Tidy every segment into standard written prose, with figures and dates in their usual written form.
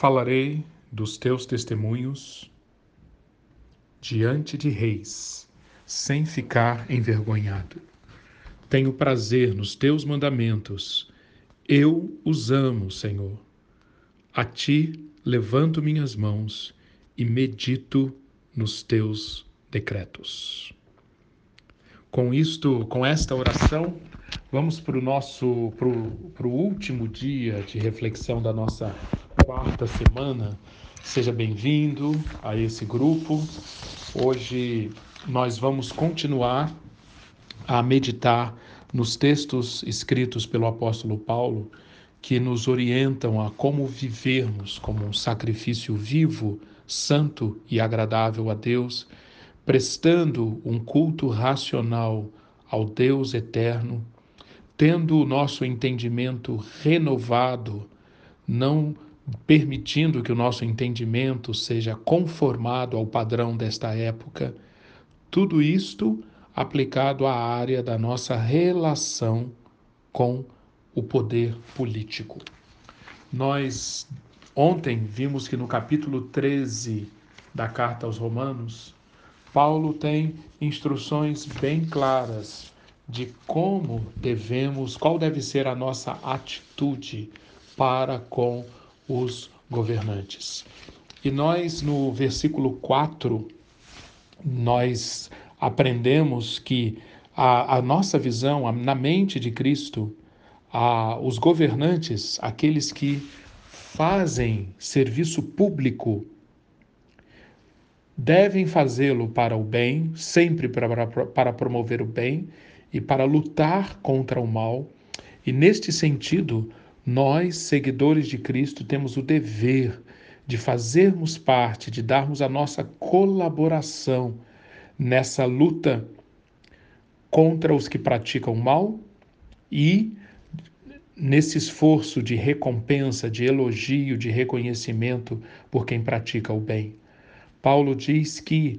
falarei dos teus testemunhos diante de reis, sem ficar envergonhado. Tenho prazer nos teus mandamentos, eu os amo, Senhor. A ti levanto minhas mãos e medito nos teus decretos. Com isto, com esta oração, vamos para o nosso último dia de reflexão da nossa quarta semana. Seja bem-vindo a esse grupo. Hoje nós vamos continuar a meditar nos textos escritos pelo apóstolo Paulo, que nos orientam a como vivermos como um sacrifício vivo, santo e agradável a Deus, prestando um culto racional ao Deus eterno, tendo o nosso entendimento renovado, não permitindo que o nosso entendimento seja conformado ao padrão desta época, tudo isto aplicado à área da nossa relação com o poder político. Nós ontem vimos que no capítulo 13 da Carta aos Romanos, Paulo tem instruções bem claras de como devemos, qual deve ser a nossa atitude para com os governantes. E nós, no versículo 4, nós aprendemos que a nossa visão, na mente de Cristo, os governantes, aqueles que fazem serviço público, devem fazê-lo para o bem, sempre para promover o bem e para lutar contra o mal. E neste sentido, nós, seguidores de Cristo, temos o dever de fazermos parte, de darmos a nossa colaboração nessa luta contra os que praticam o mal e nesse esforço de recompensa, de elogio, de reconhecimento por quem pratica o bem. Paulo diz que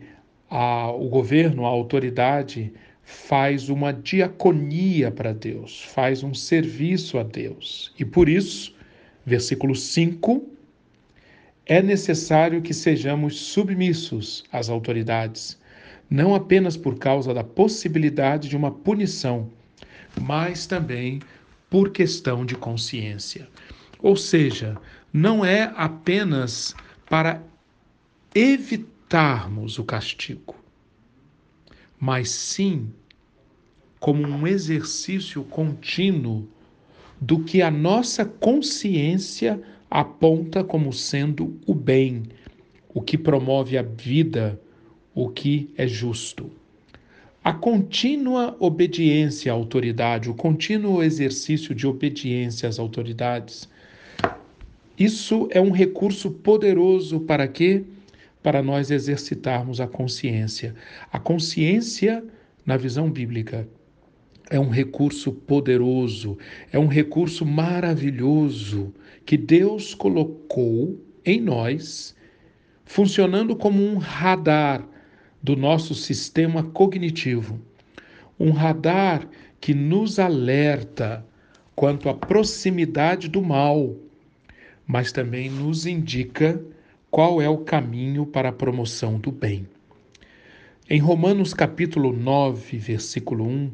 o governo, a autoridade, faz uma diaconia para Deus, faz um serviço a Deus. E por isso, versículo 5, é necessário que sejamos submissos às autoridades, não apenas por causa da possibilidade de uma punição, mas também por questão de consciência. Ou seja, não é apenas para evitarmos o castigo, mas sim como um exercício contínuo do que a nossa consciência aponta como sendo o bem, o que promove a vida, o que é justo. A contínua obediência à autoridade, o contínuo exercício de obediência às autoridades, isso é um recurso poderoso para quê? Para nós exercitarmos a consciência. A consciência, na visão bíblica, é um recurso poderoso, é um recurso maravilhoso que Deus colocou em nós, funcionando como um radar do nosso sistema cognitivo, um radar que nos alerta quanto à proximidade do mal, mas também nos indica qual é o caminho para a promoção do bem. Em Romanos capítulo 9, versículo 1,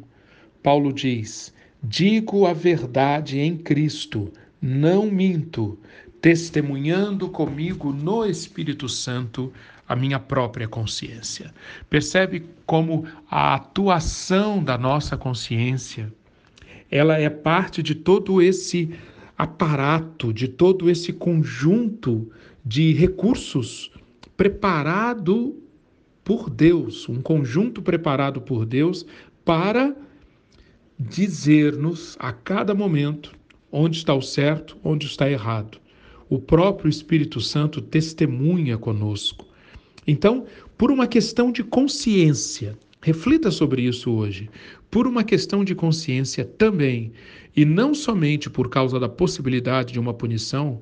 Paulo diz: digo a verdade em Cristo, não minto, testemunhando comigo no Espírito Santo a minha própria consciência. Percebe como a atuação da nossa consciência, ela é parte de todo esse aparato, de todo esse conjunto de recursos preparado por Deus, um conjunto preparado por Deus para dizer-nos a cada momento onde está o certo, onde está errado. O próprio Espírito Santo testemunha conosco. Então, por uma questão de consciência, reflita sobre isso hoje, por uma questão de consciência também, e não somente por causa da possibilidade de uma punição,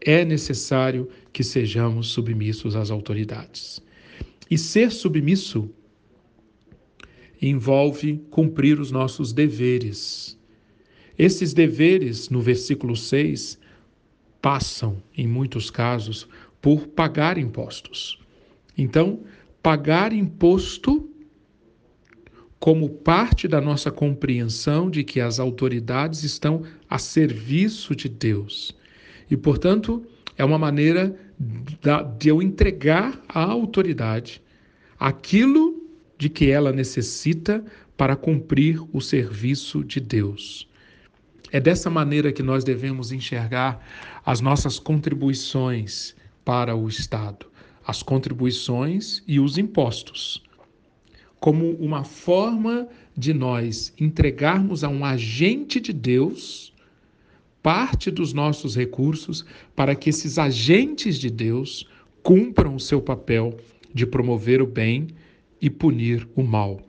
é necessário que sejamos submissos às autoridades. E ser submisso envolve cumprir os nossos deveres. Esses deveres, no versículo 6, passam, em muitos casos, por pagar impostos. Então, pagar imposto como parte da nossa compreensão de que as autoridades estão a serviço de Deus. E, portanto, é uma maneira de eu entregar à autoridade aquilo de que ela necessita para cumprir o serviço de Deus. É dessa maneira que nós devemos enxergar as nossas contribuições para o Estado, as contribuições e os impostos, como uma forma de nós entregarmos a um agente de Deus parte dos nossos recursos para que esses agentes de Deus cumpram o seu papel de promover o bem e punir o mal.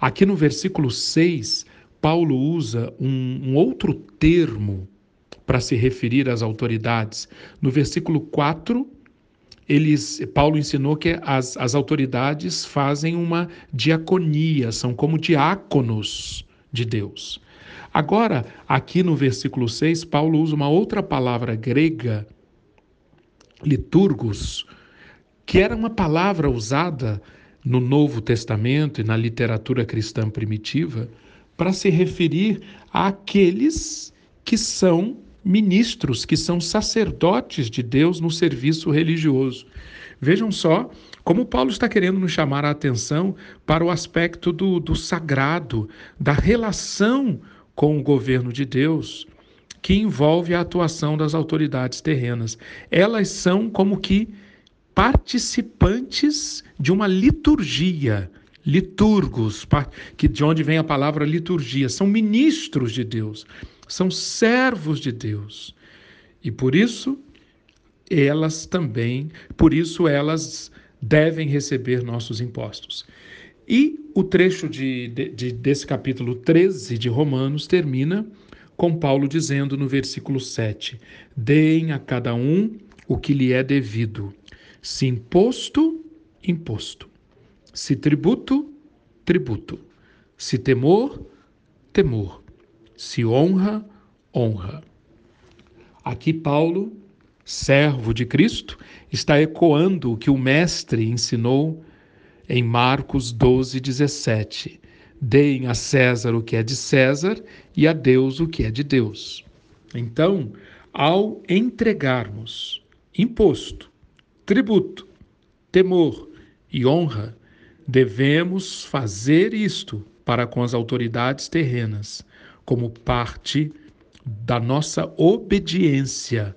Aqui no versículo 6, Paulo usa um outro termo para se referir às autoridades. No versículo 4, Paulo ensinou que as autoridades fazem uma diaconia, são como diáconos de Deus. Agora, aqui no versículo 6, Paulo usa uma outra palavra grega, liturgos, que era uma palavra usada no Novo Testamento e na literatura cristã primitiva para se referir àqueles que são ministros, que são sacerdotes de Deus no serviço religioso. Vejam só como Paulo está querendo nos chamar a atenção para o aspecto do sagrado, da relação com o governo de Deus, que envolve a atuação das autoridades terrenas. Elas são como que participantes de uma liturgia, liturgos, de onde vem a palavra liturgia, são ministros de Deus, são servos de Deus. E por isso elas devem receber nossos impostos. E o trecho desse capítulo 13 de Romanos termina com Paulo dizendo no versículo 7, deem a cada um o que lhe é devido. Se imposto, imposto. Se tributo, tributo. Se temor, temor. Se honra, honra. Aqui Paulo, servo de Cristo, está ecoando o que o Mestre ensinou em Marcos 12, 17. Deem a César o que é de César e a Deus o que é de Deus. Então, ao entregarmos imposto, tributo, temor e honra, devemos fazer isto para com as autoridades terrenas, como parte da nossa obediência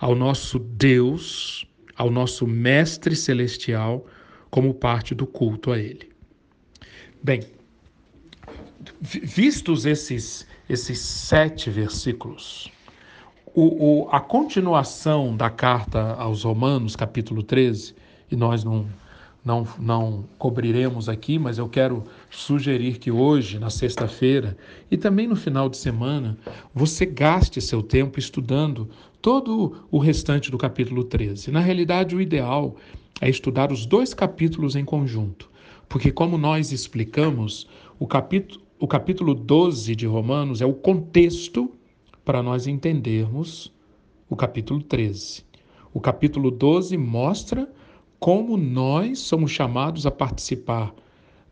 ao nosso Deus, ao nosso Mestre Celestial, como parte do culto a Ele. Bem, vistos esses 7 versículos, a continuação da carta aos Romanos, capítulo 13, e nós não cobriremos aqui, mas eu quero sugerir que hoje, na sexta-feira, e também no final de semana, você gaste seu tempo estudando todo o restante do capítulo 13. Na realidade, o ideal é estudar os 2 capítulos em conjunto, porque como nós explicamos, o capítulo 12 de Romanos é o contexto para nós entendermos o capítulo 13. O capítulo 12 mostra como nós somos chamados a participar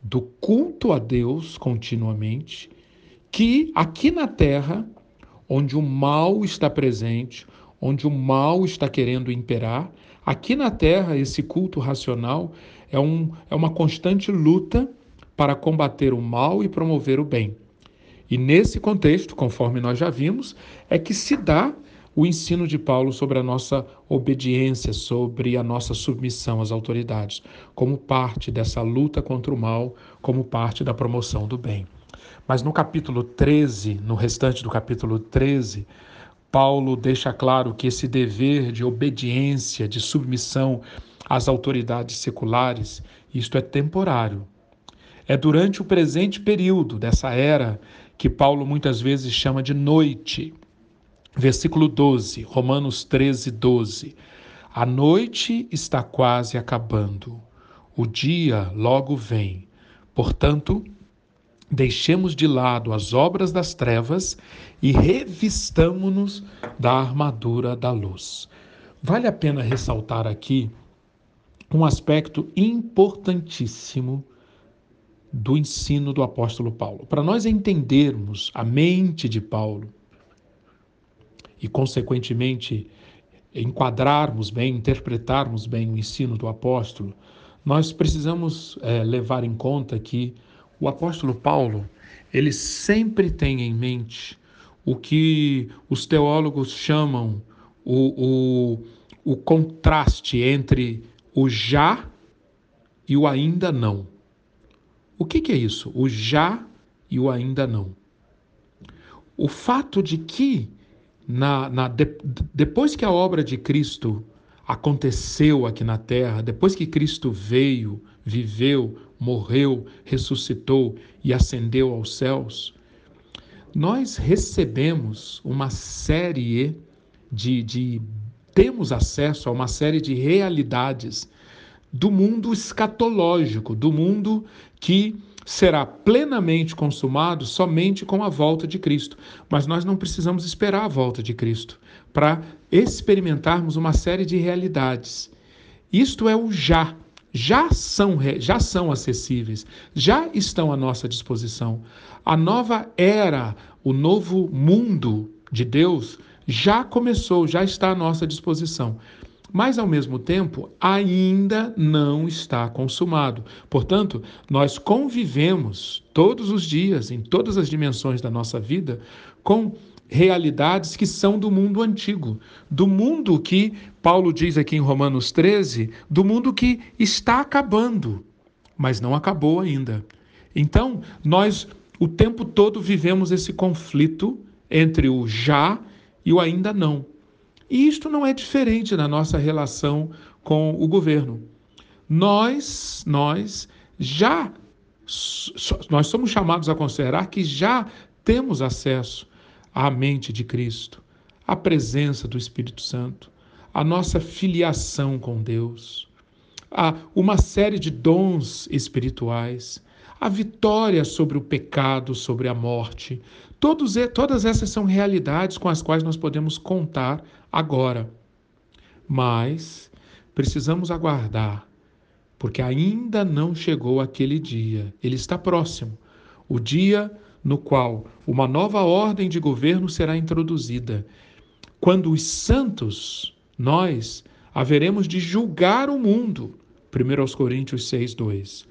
do culto a Deus continuamente, que aqui na terra, onde o mal está presente, onde o mal está querendo imperar, aqui na terra esse culto racional é uma constante luta para combater o mal e promover o bem. E nesse contexto, conforme nós já vimos, é que se dá o ensino de Paulo sobre a nossa obediência, sobre a nossa submissão às autoridades, como parte dessa luta contra o mal, como parte da promoção do bem. Mas no capítulo 13, no restante do capítulo 13, Paulo deixa claro que esse dever de obediência, de submissão às autoridades seculares, isto é temporário. É durante o presente período dessa era que Paulo muitas vezes chama de noite. Versículo 12, Romanos 13, 12. A noite está quase acabando, o dia logo vem. Portanto, Deixemos de lado as obras das trevas e revistamo-nos da armadura da luz. Vale a pena ressaltar aqui um aspecto importantíssimo do ensino do apóstolo Paulo. Para nós entendermos a mente de Paulo e, consequentemente, enquadrarmos bem, interpretarmos bem o ensino do apóstolo, nós precisamos levar em conta que o apóstolo Paulo, ele sempre tem em mente o que os teólogos chamam o contraste entre o já e o ainda não. O que é isso? O já e o ainda não. O fato de que, depois que a obra de Cristo aconteceu aqui na Terra, depois que Cristo veio, viveu, morreu, ressuscitou e ascendeu aos céus, nós recebemos uma série de temos acesso a uma série de realidades do mundo escatológico, do mundo que será plenamente consumado somente com a volta de Cristo. Mas nós não precisamos esperar a volta de Cristo para experimentarmos uma série de realidades. Isto é o já. Já são acessíveis, já estão à nossa disposição. A nova era, o novo mundo de Deus já começou, já está à nossa disposição. Mas, ao mesmo tempo, ainda não está consumado. Portanto, nós convivemos todos os dias, em todas as dimensões da nossa vida, com realidades que são do mundo antigo, do mundo que Paulo diz aqui em Romanos 13, do mundo que está acabando, mas não acabou ainda. Então, nós o tempo todo vivemos esse conflito entre o já e o ainda não. E isto não é diferente na nossa relação com o governo. Nós somos chamados a considerar que já temos acesso à mente de Cristo, à presença do Espírito Santo, à nossa filiação com Deus, a uma série de dons espirituais, a vitória sobre o pecado, sobre a morte. Todas essas são realidades com as quais nós podemos contar agora. Mas precisamos aguardar, porque ainda não chegou aquele dia. Ele está próximo. O dia no qual uma nova ordem de governo será introduzida, quando os santos, nós, haveremos de julgar o mundo, 1 Coríntios 6:2.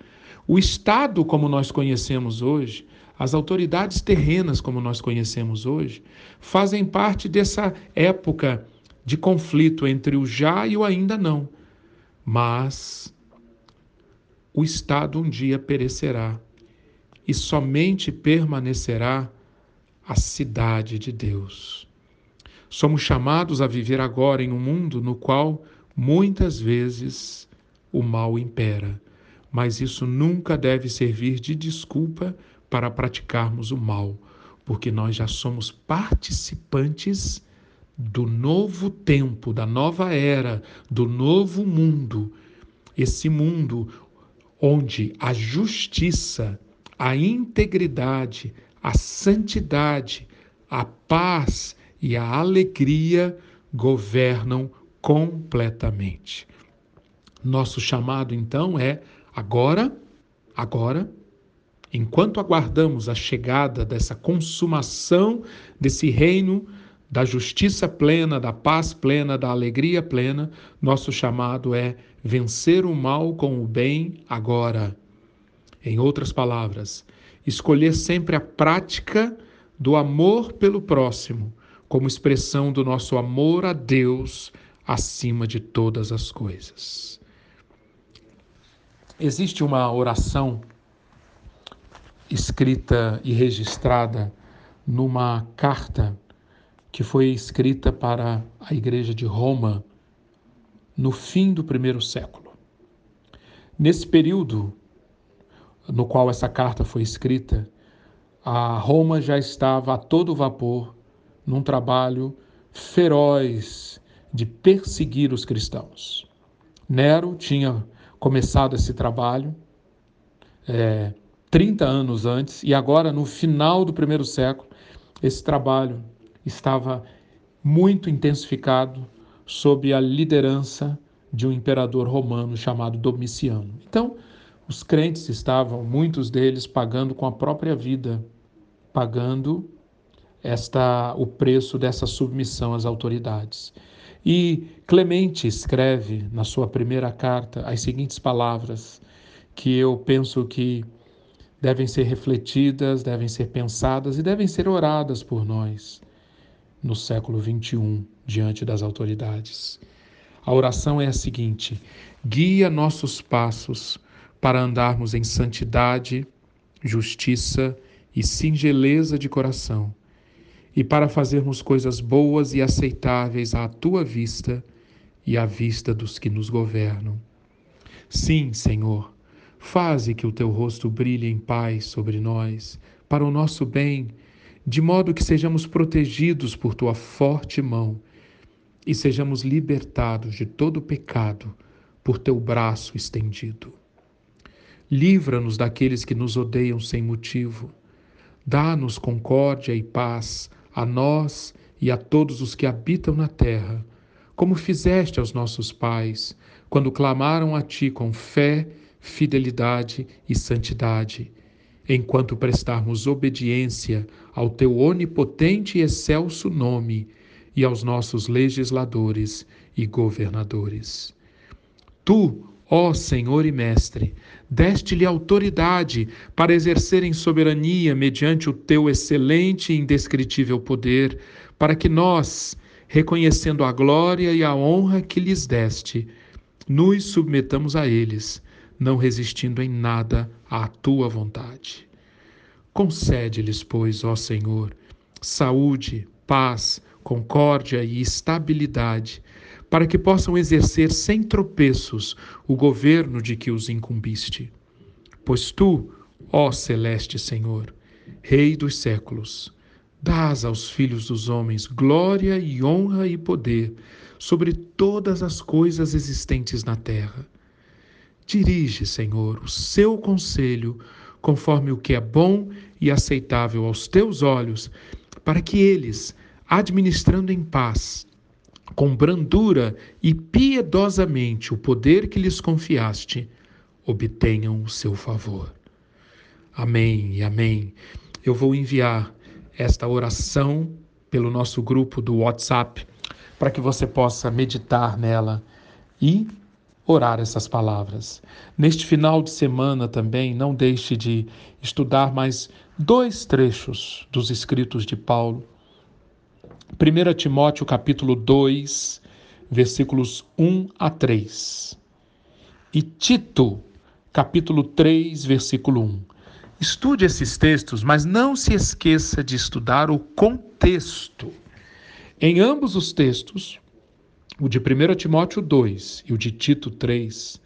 O Estado, como nós conhecemos hoje, as autoridades terrenas, como nós conhecemos hoje, fazem parte dessa época de conflito entre o já e o ainda não. Mas o Estado um dia perecerá. E somente permanecerá a cidade de Deus. Somos chamados a viver agora em um mundo no qual muitas vezes o mal impera, mas isso nunca deve servir de desculpa para praticarmos o mal, porque nós já somos participantes do novo tempo, da nova era, do novo mundo. Esse mundo onde a justiça, a integridade, a santidade, a paz e a alegria governam completamente. Nosso chamado, então, é agora, enquanto aguardamos a chegada dessa consumação, desse reino da justiça plena, da paz plena, da alegria plena, nosso chamado é vencer o mal com o bem agora. Em outras palavras, escolher sempre a prática do amor pelo próximo, como expressão do nosso amor a Deus acima de todas as coisas. Existe uma oração escrita e registrada numa carta que foi escrita para a Igreja de Roma no fim do primeiro século. Nesse período no qual essa carta foi escrita, a Roma já estava a todo vapor num trabalho feroz de perseguir os cristãos. Nero tinha começado esse trabalho, 30 anos antes, e agora no final do primeiro século, esse trabalho estava muito intensificado sob a liderança de um imperador romano chamado Domiciano. Então, os crentes estavam, muitos deles, pagando com a própria vida, pagando o preço dessa submissão às autoridades. E Clemente escreve na sua primeira carta as seguintes palavras, que eu penso que devem ser refletidas, devem ser pensadas e devem ser oradas por nós no século XXI, diante das autoridades. A oração é a seguinte: guia nossos passos para andarmos em santidade, justiça e singeleza de coração, e para fazermos coisas boas e aceitáveis à Tua vista e à vista dos que nos governam. Sim, Senhor, faze que o Teu rosto brilhe em paz sobre nós, para o nosso bem, de modo que sejamos protegidos por Tua forte mão e sejamos libertados de todo pecado por Teu braço estendido. Livra-nos daqueles que nos odeiam sem motivo. Dá-nos concórdia e paz, a nós e a todos os que habitam na terra, como fizeste aos nossos pais, quando clamaram a Ti com fé, fidelidade e santidade, enquanto prestarmos obediência ao Teu onipotente e excelso nome e aos nossos legisladores e governadores. Tu, ó Senhor e Mestre, deste-lhe autoridade para exercerem soberania mediante o Teu excelente e indescritível poder, para que nós, reconhecendo a glória e a honra que lhes deste, nos submetamos a eles, não resistindo em nada à Tua vontade. Concede-lhes, pois, ó Senhor, saúde, paz, concórdia e estabilidade, para que possam exercer sem tropeços o governo de que os incumbiste. Pois Tu, ó Celeste Senhor, Rei dos séculos, dás aos filhos dos homens glória e honra e poder sobre todas as coisas existentes na terra. Dirige, Senhor, o Seu conselho conforme o que é bom e aceitável aos Teus olhos, para que eles, administrando em paz, com brandura e piedosamente o poder que lhes confiaste, obtenham o Seu favor. Amém e amém. Eu vou enviar esta oração pelo nosso grupo do WhatsApp, para que você possa meditar nela e orar essas palavras. Neste final de semana também, não deixe de estudar mais 2 trechos dos escritos de Paulo. 1 Timóteo capítulo 2, versículos 1 a 3. E Tito capítulo 3, versículo 1. Estude esses textos, mas não se esqueça de estudar o contexto. Em ambos os textos, o de 1 Timóteo 2 e o de Tito 3,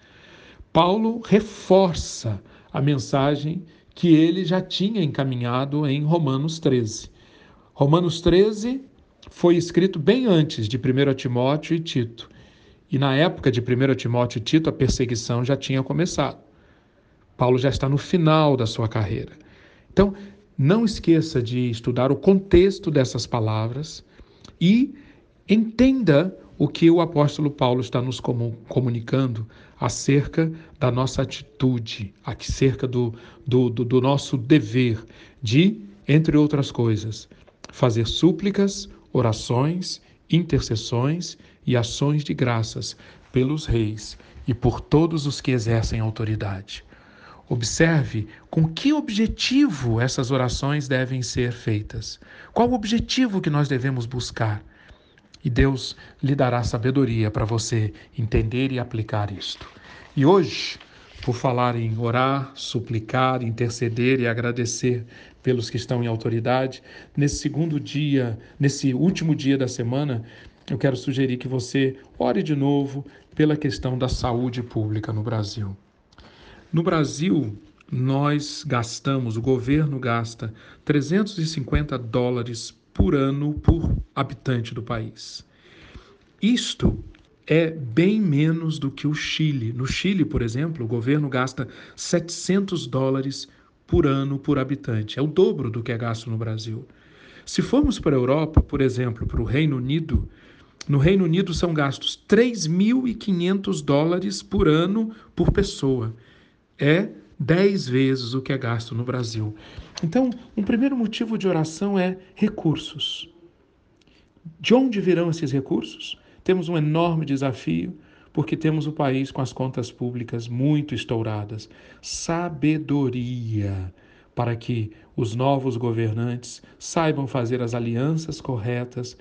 Paulo reforça a mensagem que ele já tinha encaminhado em Romanos 13. Romanos 13 foi escrito bem antes de 1 Timóteo e Tito. E na época de 1 Timóteo e Tito, a perseguição já tinha começado. Paulo já está no final da sua carreira. Então, não esqueça de estudar o contexto dessas palavras e entenda o que o apóstolo Paulo está nos comunicando acerca da nossa atitude, acerca do nosso dever de, entre outras coisas, fazer súplicas, orações, intercessões e ações de graças pelos reis e por todos os que exercem autoridade. Observe com que objetivo essas orações devem ser feitas. Qual o objetivo que nós devemos buscar? E Deus lhe dará sabedoria para você entender e aplicar isto. E hoje, por falar em orar, suplicar, interceder e agradecer pelos que estão em autoridade, nesse último dia da semana, eu quero sugerir que você ore de novo pela questão da saúde pública no Brasil. No Brasil, o governo gasta $350 por ano por habitante do país. Isto é bem menos do que o Chile. No Chile, por exemplo, o governo gasta $700 por ano por habitante. É o dobro do que é gasto no Brasil. Se formos para a Europa, por exemplo, para o Reino Unido, no Reino Unido são gastos $3.500 por ano por pessoa. É 10 vezes o que é gasto no Brasil. Então, um primeiro motivo de oração é recursos. De onde virão esses recursos? Temos um enorme desafio, porque temos o país com as contas públicas muito estouradas. Sabedoria, para que os novos governantes saibam fazer as alianças corretas,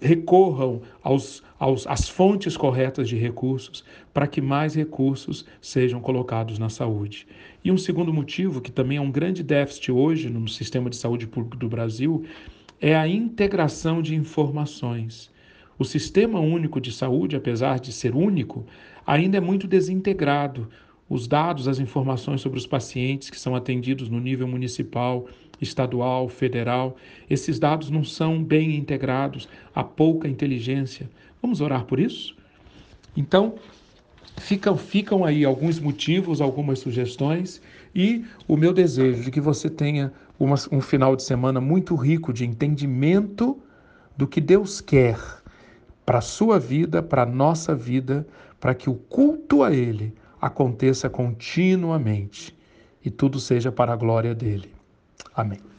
recorram às fontes corretas de recursos, para que mais recursos sejam colocados na saúde. E um segundo motivo, que também é um grande déficit hoje no sistema de saúde público do Brasil, é a integração de informações. O Sistema Único de Saúde, apesar de ser único, ainda é muito desintegrado. Os dados, as informações sobre os pacientes que são atendidos no nível municipal, estadual, federal, esses dados não são bem integrados, há pouca inteligência. Vamos orar por isso? Então, ficam aí alguns motivos, algumas sugestões, e o meu desejo de que você tenha um final de semana muito rico de entendimento do que Deus quer para a sua vida, para a nossa vida, para que o culto a Ele aconteça continuamente e tudo seja para a glória dele. Amém.